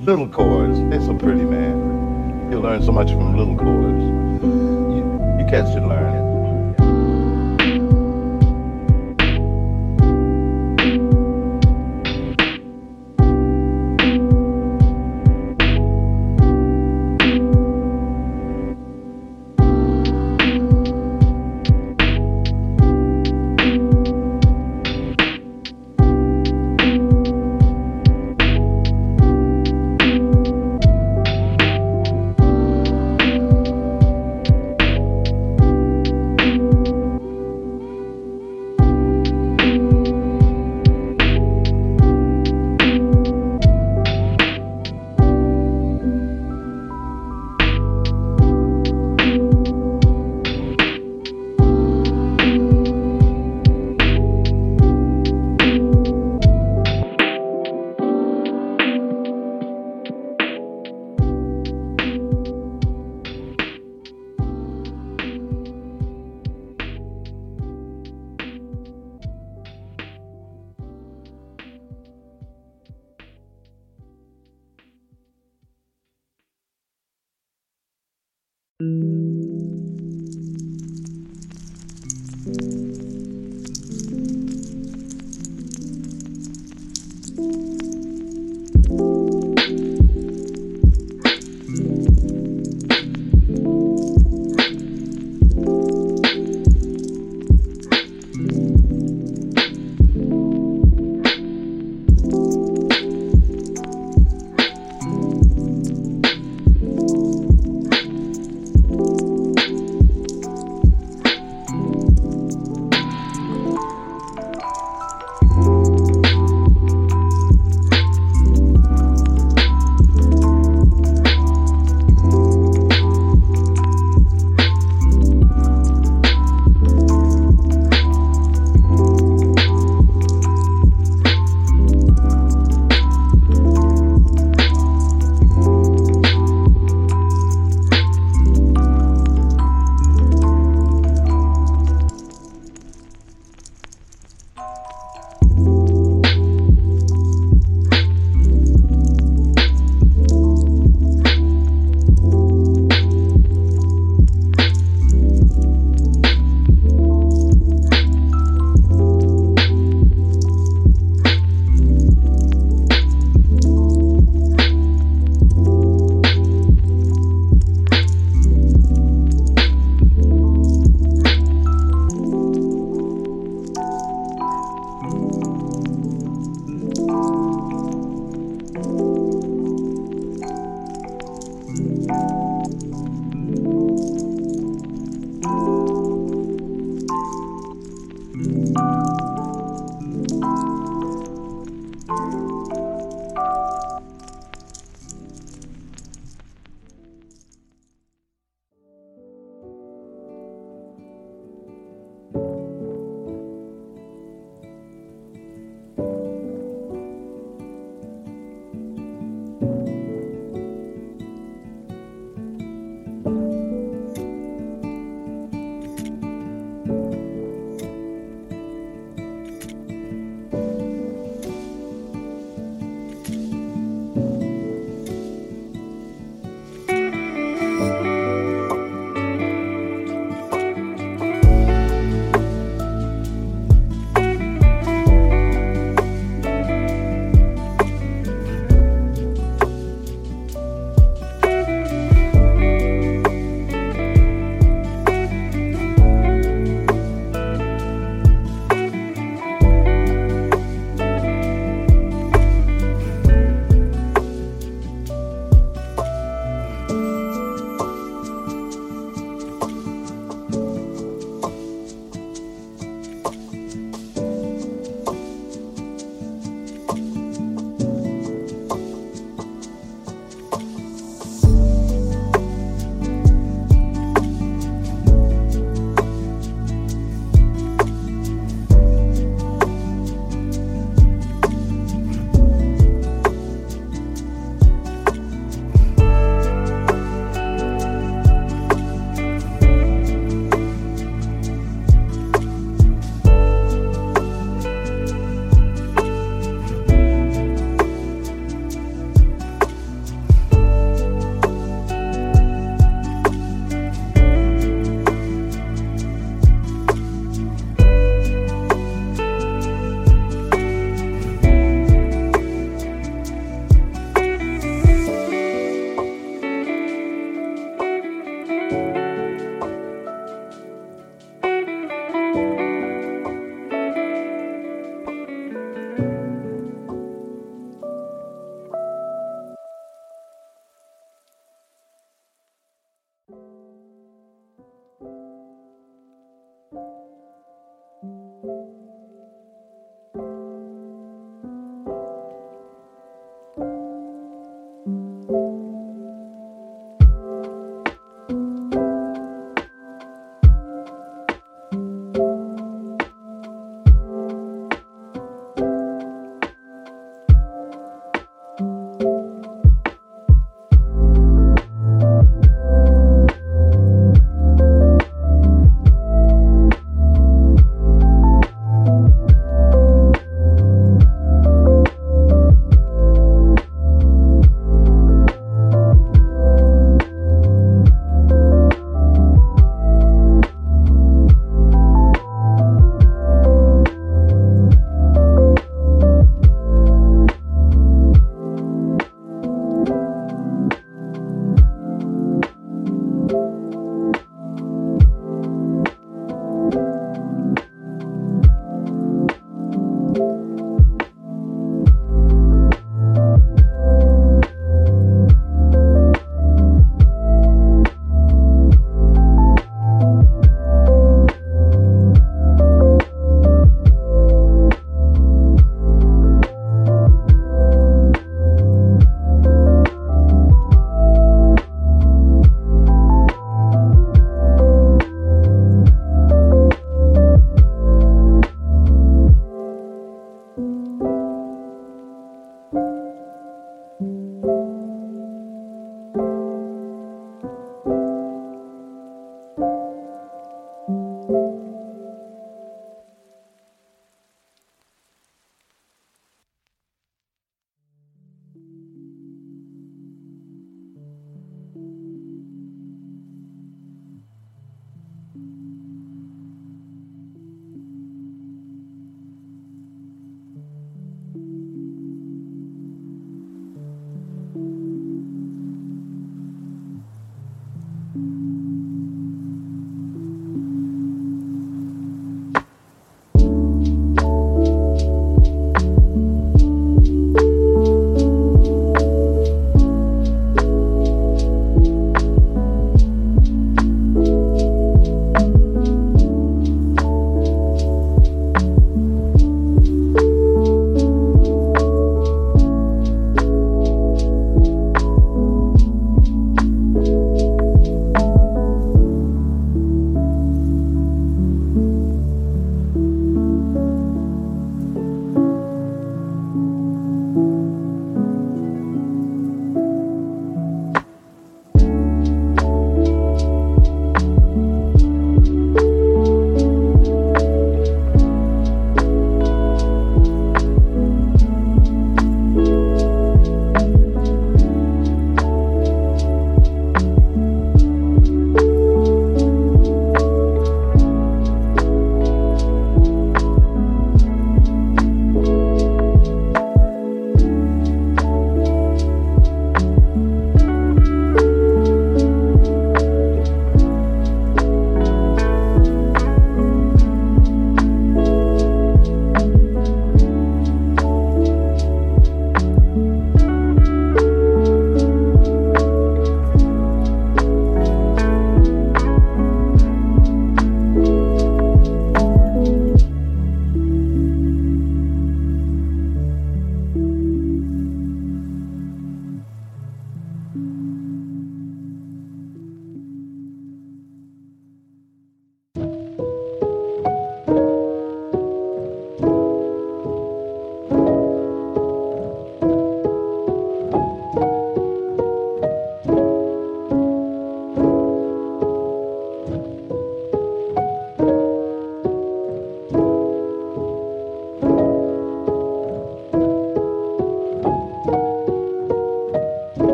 Little chords, they're so pretty, man. You learn so much from little chords. You cats should learn it.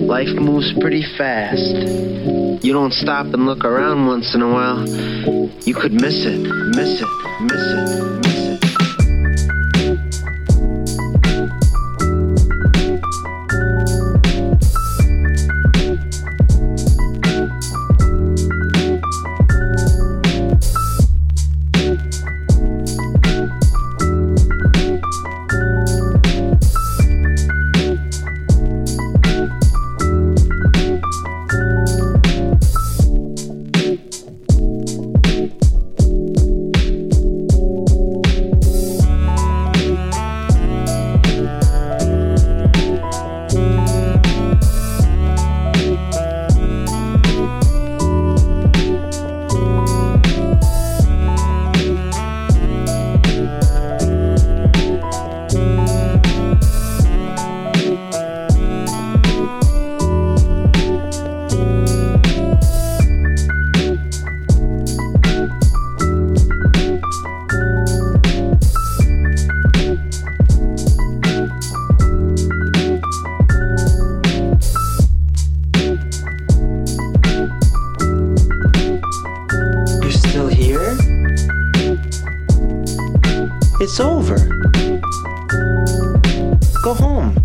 Life moves pretty fast. You don't stop and look around once in a while. You could miss it, miss it, miss it, miss it. It's over. Go home.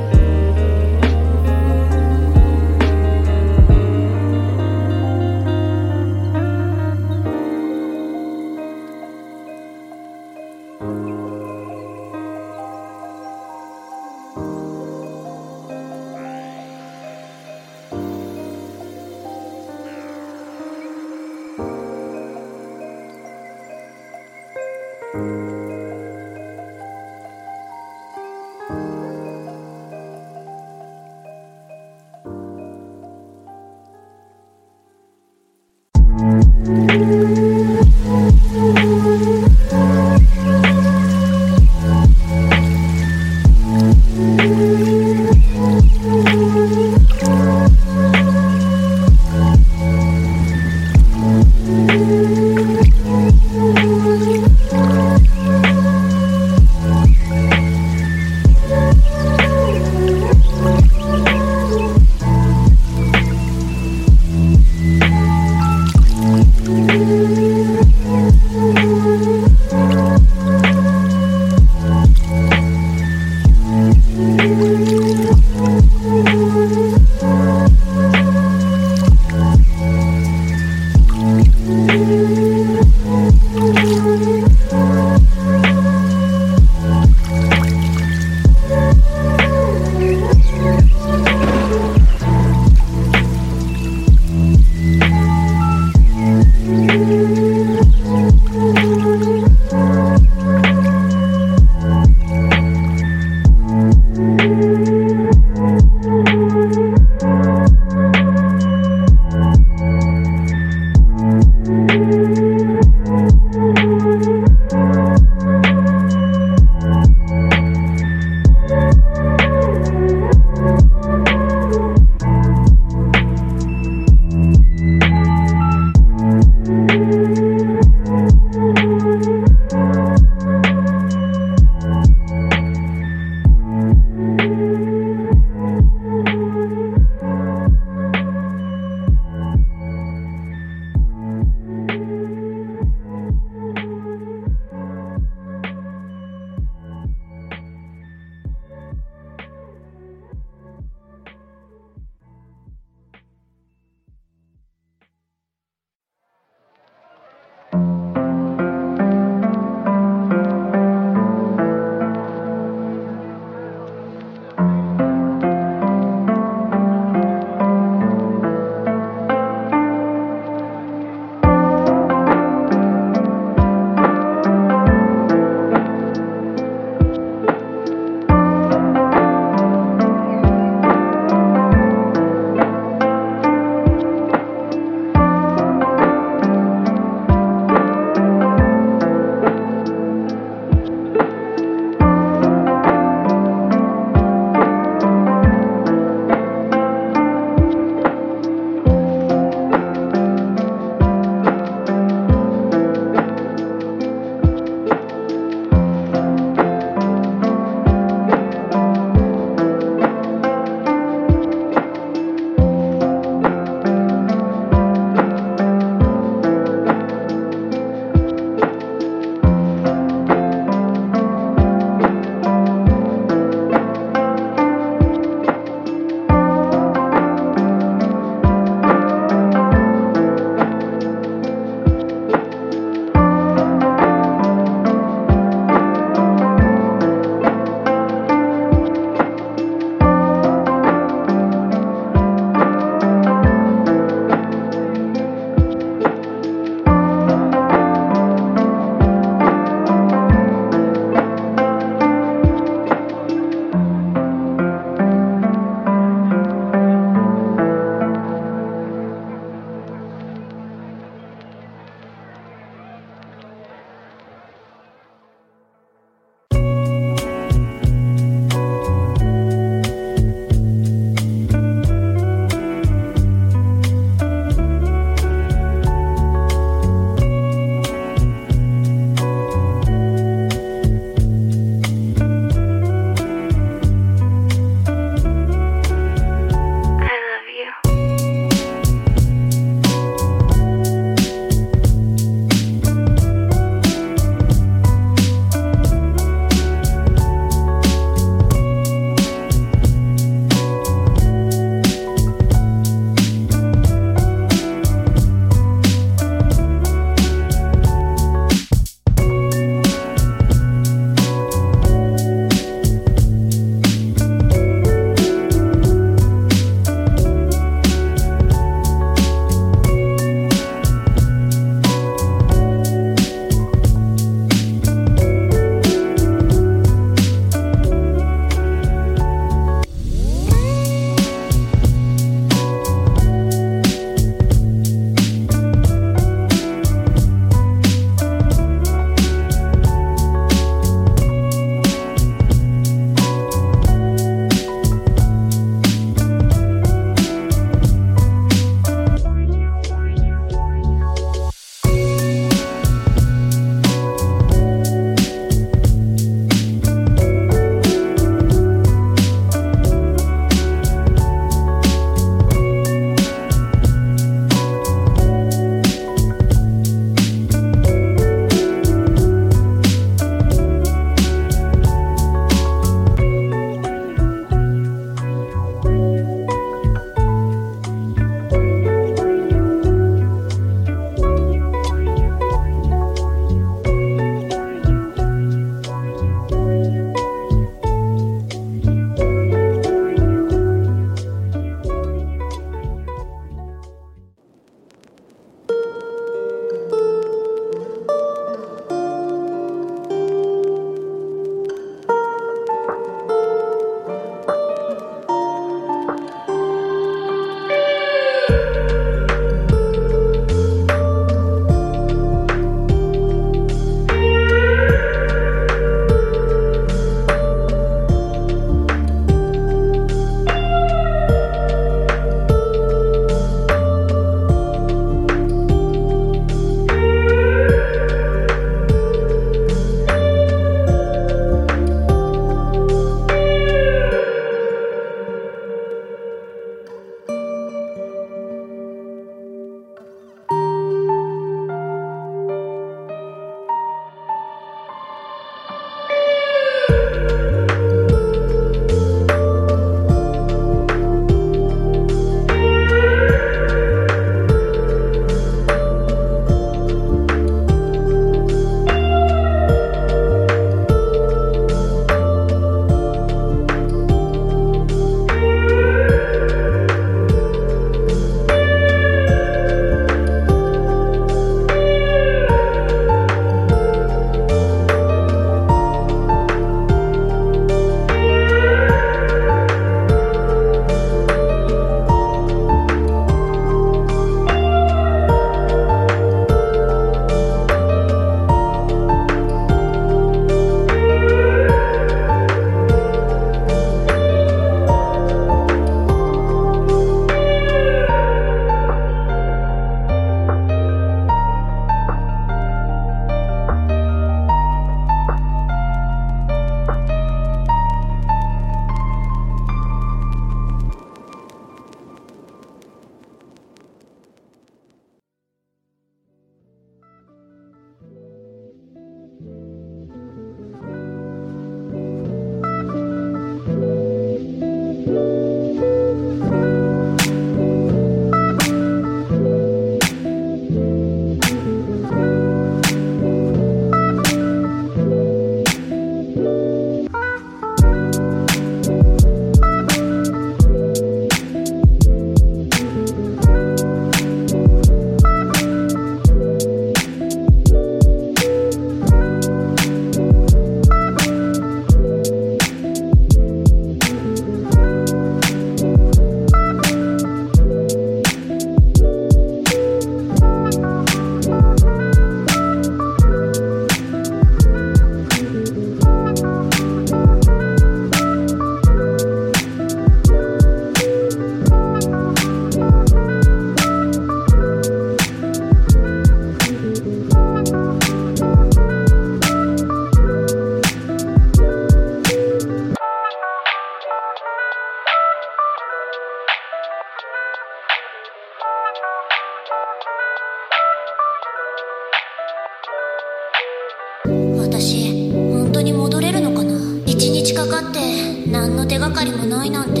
ちかかって何の手がかりもないなんて。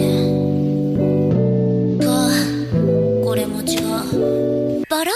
わあ、これも違う。バラ？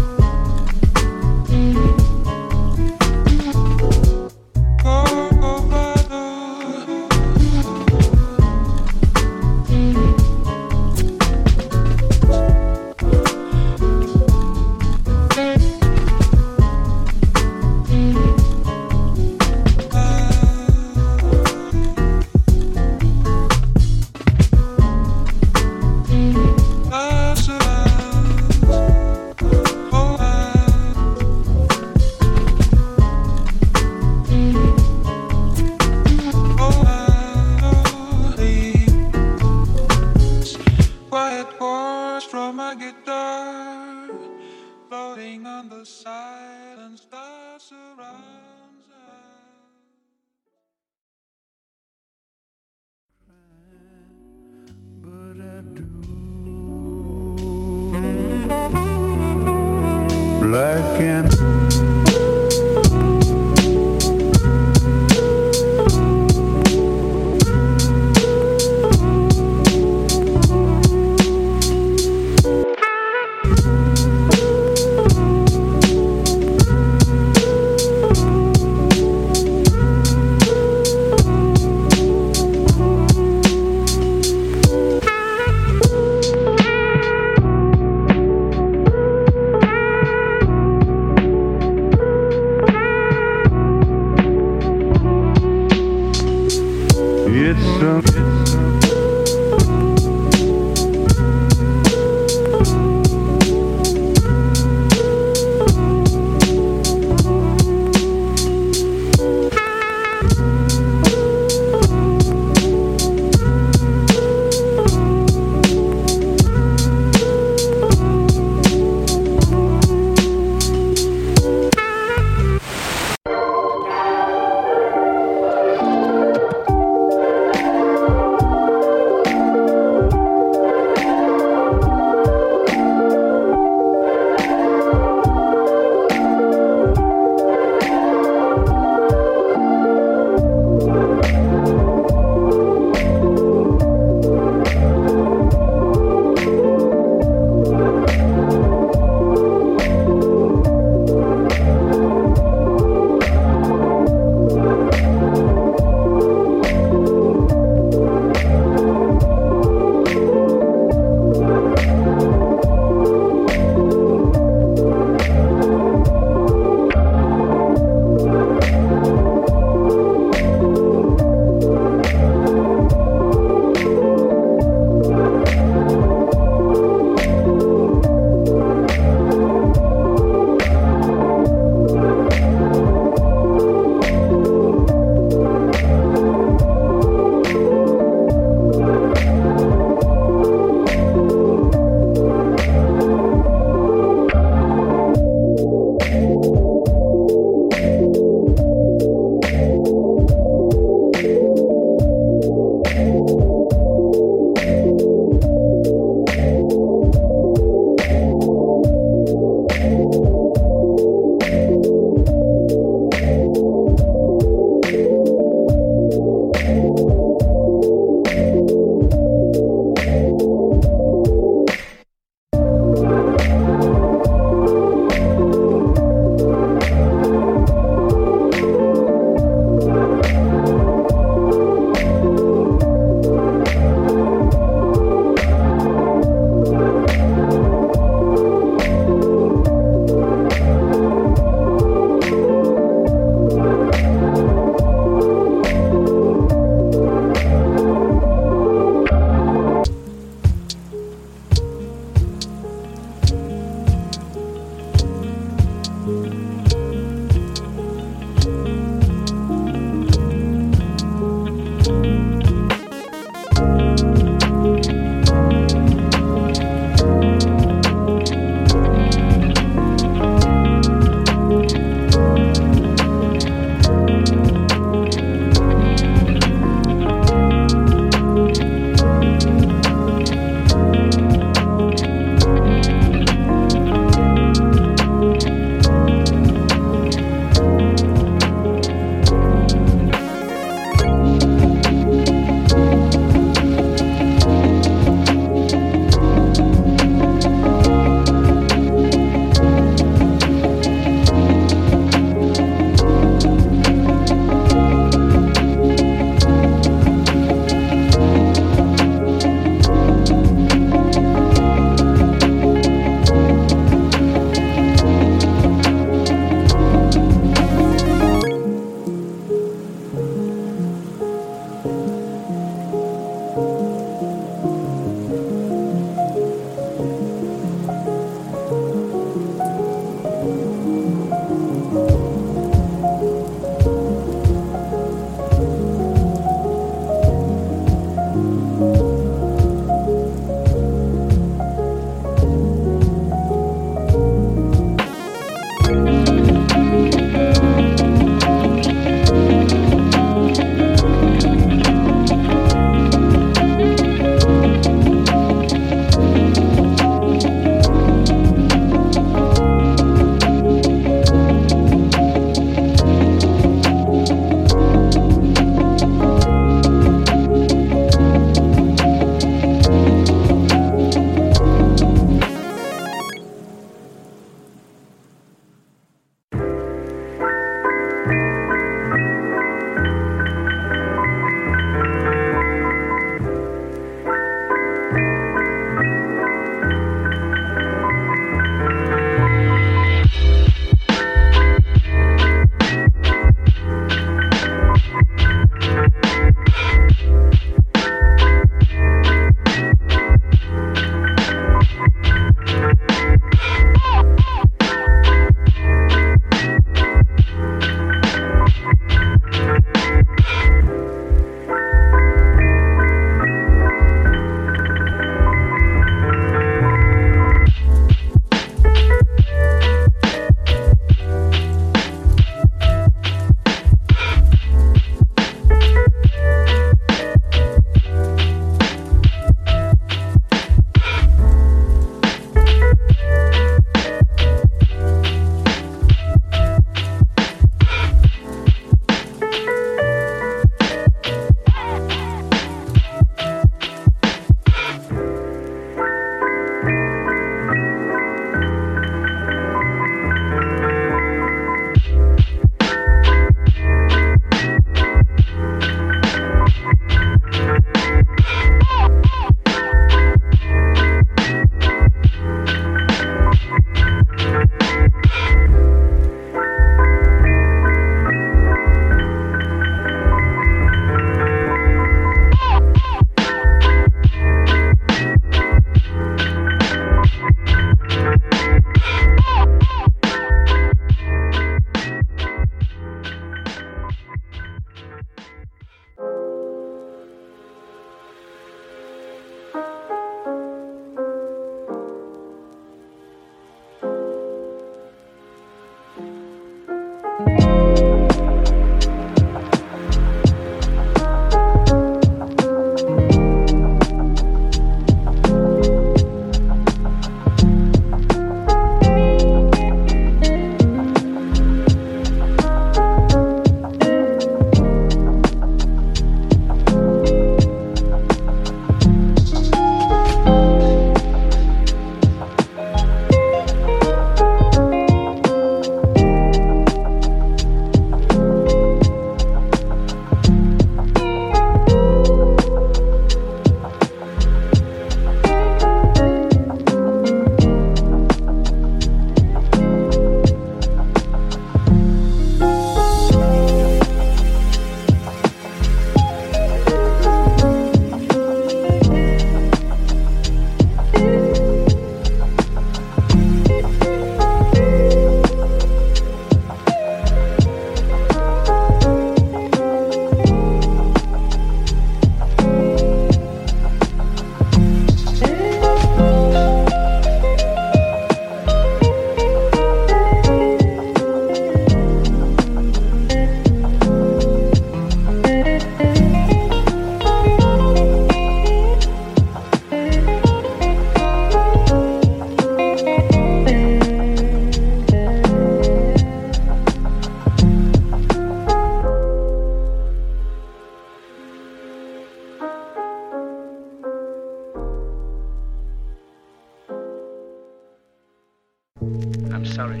sorry.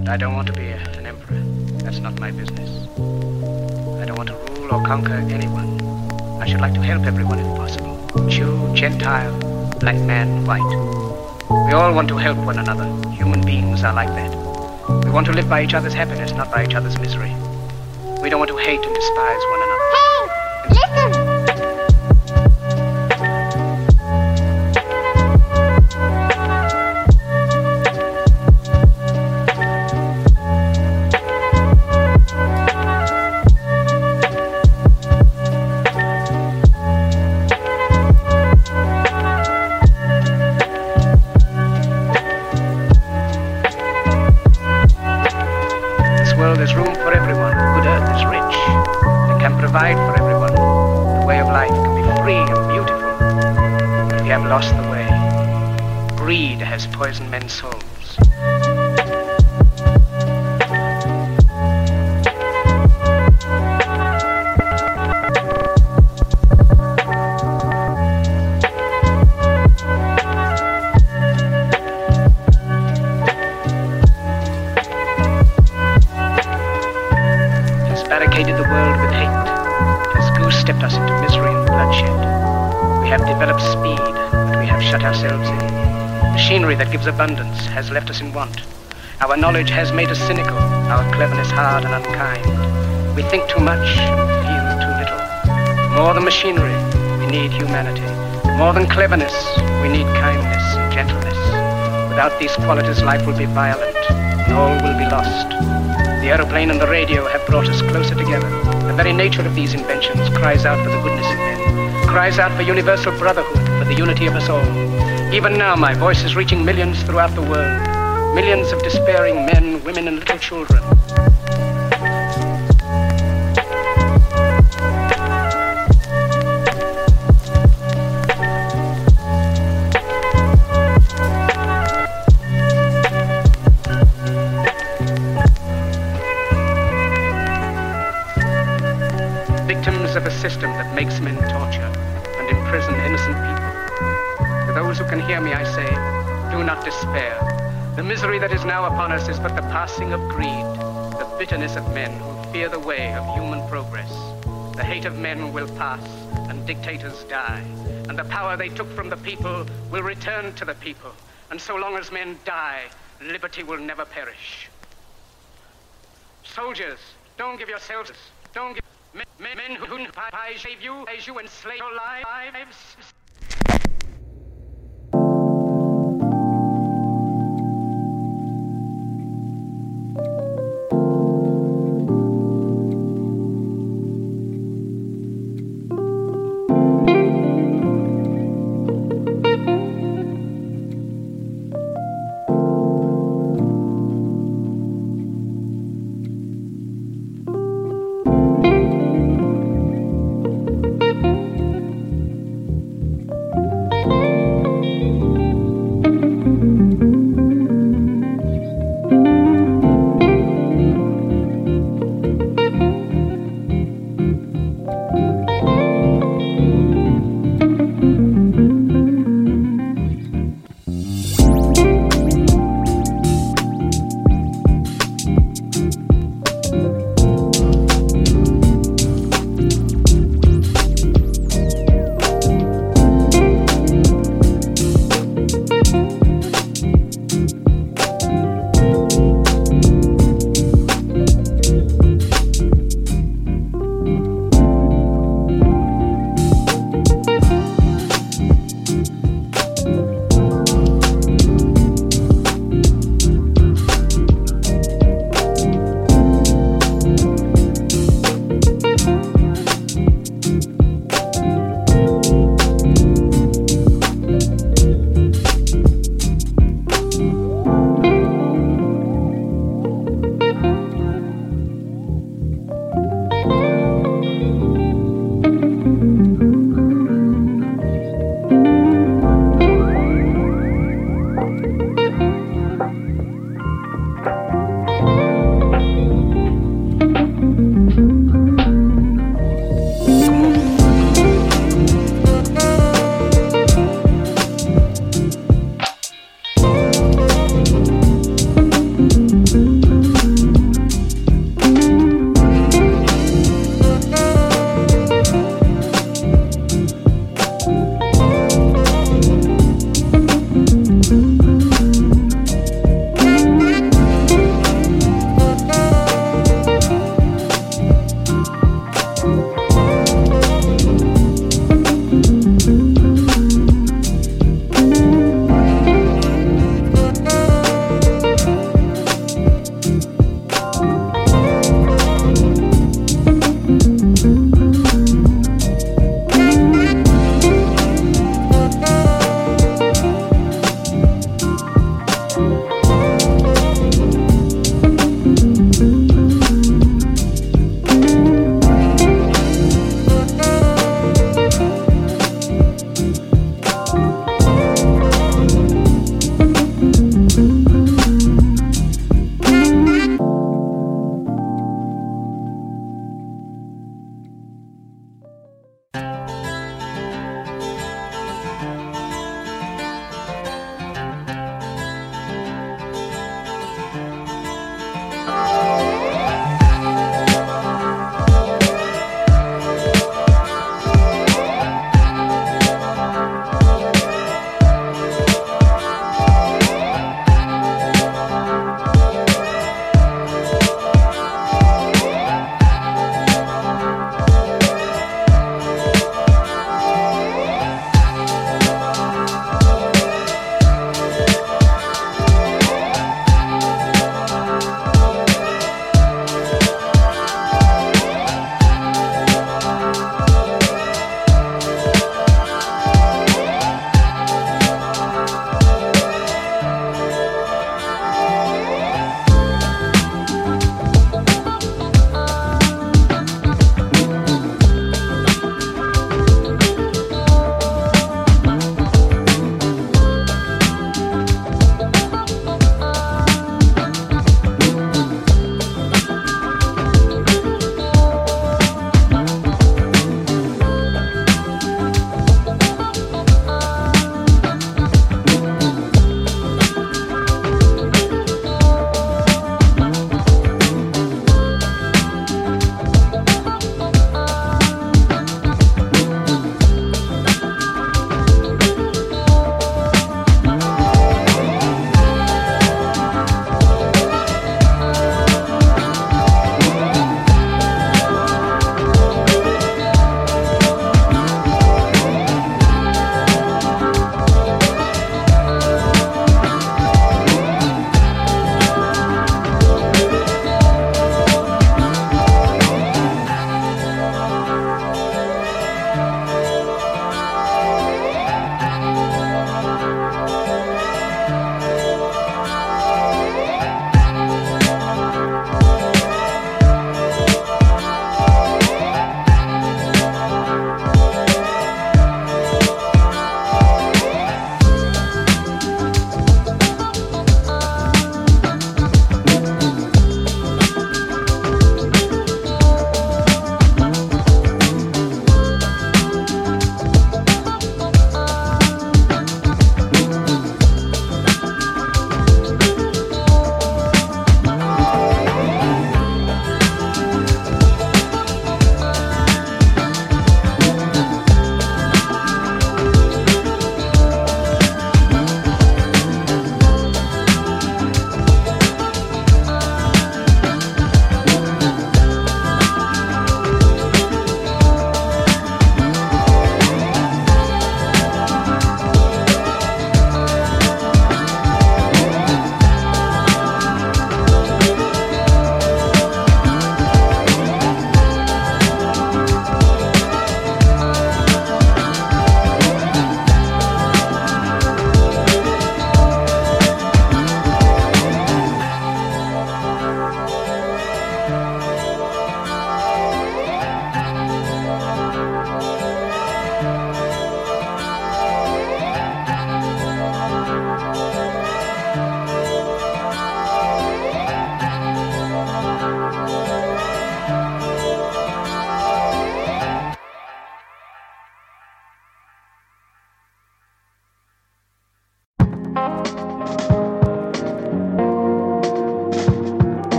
But I don't want to be an emperor. That's not my business. I don't want to rule or conquer anyone. I should like to help everyone if possible. Jew, Gentile, black man, white. We all want to help one another. Human beings are like that. We want to live by each other's happiness, not by each other's misery. We don't want to hate and despise one another. Poison men's souls. Has barricaded the world with hate. Has goose-stepped us into misery and bloodshed. We have developed speed, but we have shut ourselves in. Machinery that gives abundance has left us in want. Our knowledge has made us cynical, our cleverness hard and unkind. We think too much, feel too little. More than machinery, we need humanity. More than cleverness, we need kindness and gentleness. Without these qualities, life will be violent, and all will be lost. The aeroplane and the radio have brought us closer together. The very nature of these inventions cries out for the goodness of men, cries out for universal brotherhood, for the unity of us all. Even now, my voice is reaching millions throughout the world. Millions of despairing men, women, and little children. Victims of a system that makes men torture and imprison innocent people. Those who can hear me, I say, do not despair. The misery that is now upon us is but the passing of greed, the bitterness of men who fear the way of human progress. The hate of men will pass, and dictators die, and the power they took from the people will return to the people. And so long as men die, liberty will never perish. Soldiers, don't give yourselves, don't give men who save you as you enslave your lives.